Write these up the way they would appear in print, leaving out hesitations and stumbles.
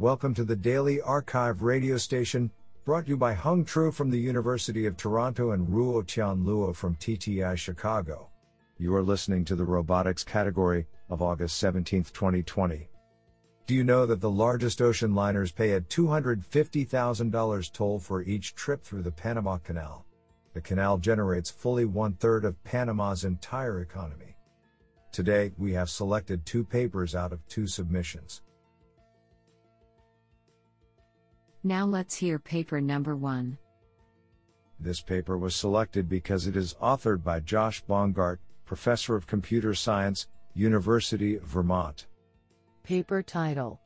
Welcome to the Daily Archive radio station, brought to you by Hung Tru from the University of Toronto and Ruo Tianluo from TTI Chicago. You are listening to the robotics category of August 17, 2020. Do you know that the largest ocean liners pay a $250,000 toll for each trip through the Panama Canal? The canal generates fully one-third of Panama's entire economy. Today, we have selected two papers out of two submissions. Now let's hear paper number 1. This paper was selected because it is authored by Josh Bongard, Professor of Computer Science, University of Vermont. Paper title: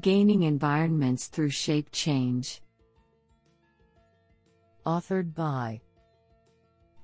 Gaining Environments Through Shape Change. Authored by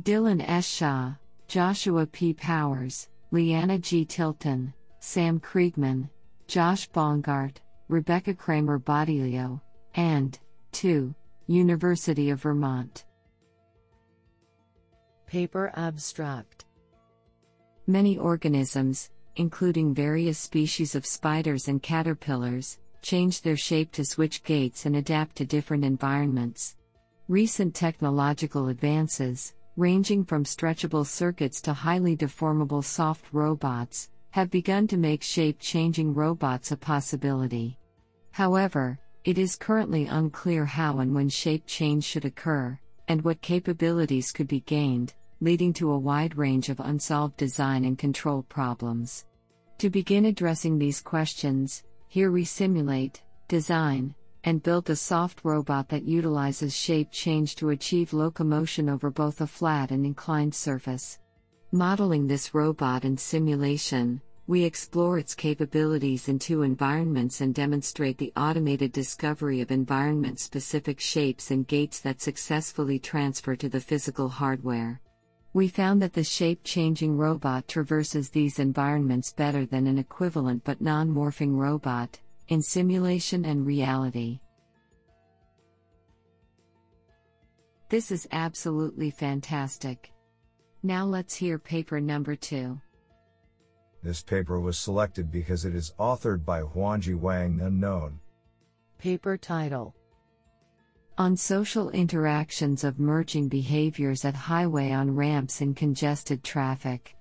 Dylan S. Shah, Joshua P. Powers, Leanna G. Tilton, Sam Kriegman, Josh Bongard, Rebecca Kramer-Bottilio, and 2. University of Vermont. Paper abstract: Many organisms, including various species of spiders and caterpillars, change their shape to switch gaits and adapt to different environments. Recent technological advances, ranging from stretchable circuits to highly deformable soft robots, have begun to make shape-changing robots a possibility. However, it is currently unclear how and when shape change should occur, and what capabilities could be gained, leading to a wide range of unsolved design and control problems. To begin addressing these questions, here we simulate, design, and built a soft robot that utilizes shape change to achieve locomotion over both a flat and inclined surface. Modeling this robot in simulation, we explore its capabilities in two environments and demonstrate the automated discovery of environment-specific shapes and gaits that successfully transfer to the physical hardware. We found that the shape-changing robot traverses these environments better than an equivalent but non-morphing robot, in simulation and reality. This is absolutely fantastic. Now let's hear paper number 2. This paper was selected because it is authored by Huanji Wang unknown. Paper title: On Social Interactions of Merging Behaviors at Highway on Ramps in Congested Traffic.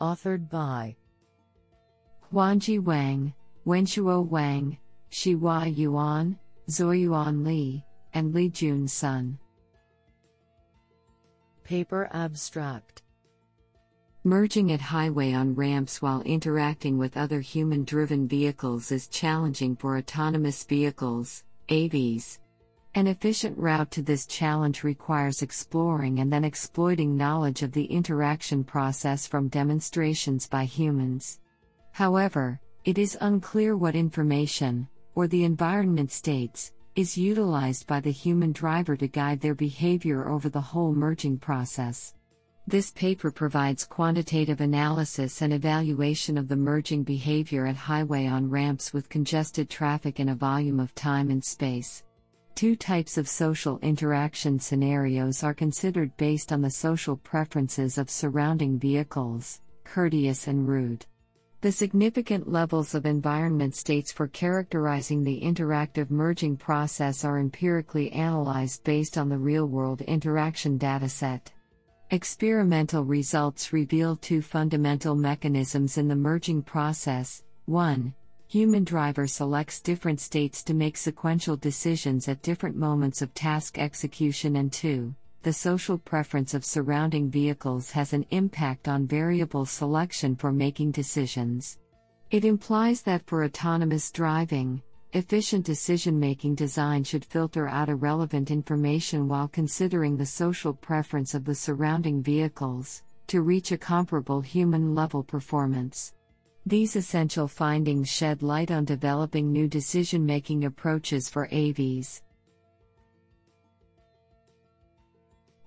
Authored by Huanji Wang, Wenshuo Wang, Shiyuan Yuan, Zoyuan Li, and Li Jun Sun. Paper abstract: Merging at highway on ramps while interacting with other human-driven vehicles is challenging for autonomous vehicles, AVs. An efficient route to this challenge requires exploring and then exploiting knowledge of the interaction process from demonstrations by humans. However, it is unclear what information, or the environment states, is utilized by the human driver to guide their behavior over the whole merging process. This paper provides quantitative analysis and evaluation of the merging behavior at highway on ramps with congested traffic in a volume of time and space. Two types of social interaction scenarios are considered based on the social preferences of surrounding vehicles, courteous and rude. The significant levels of environment states for characterizing the interactive merging process are empirically analyzed based on the real-world interaction dataset. Experimental results reveal two fundamental mechanisms in the merging process. 1. Human driver selects different states to make sequential decisions at different moments of task execution, and 2. The social preference of surrounding vehicles has an impact on variable selection for making decisions. It implies that for autonomous driving, efficient decision-making design should filter out irrelevant information while considering the social preference of the surrounding vehicles, to reach a comparable human-level performance. These essential findings shed light on developing new decision-making approaches for AVs.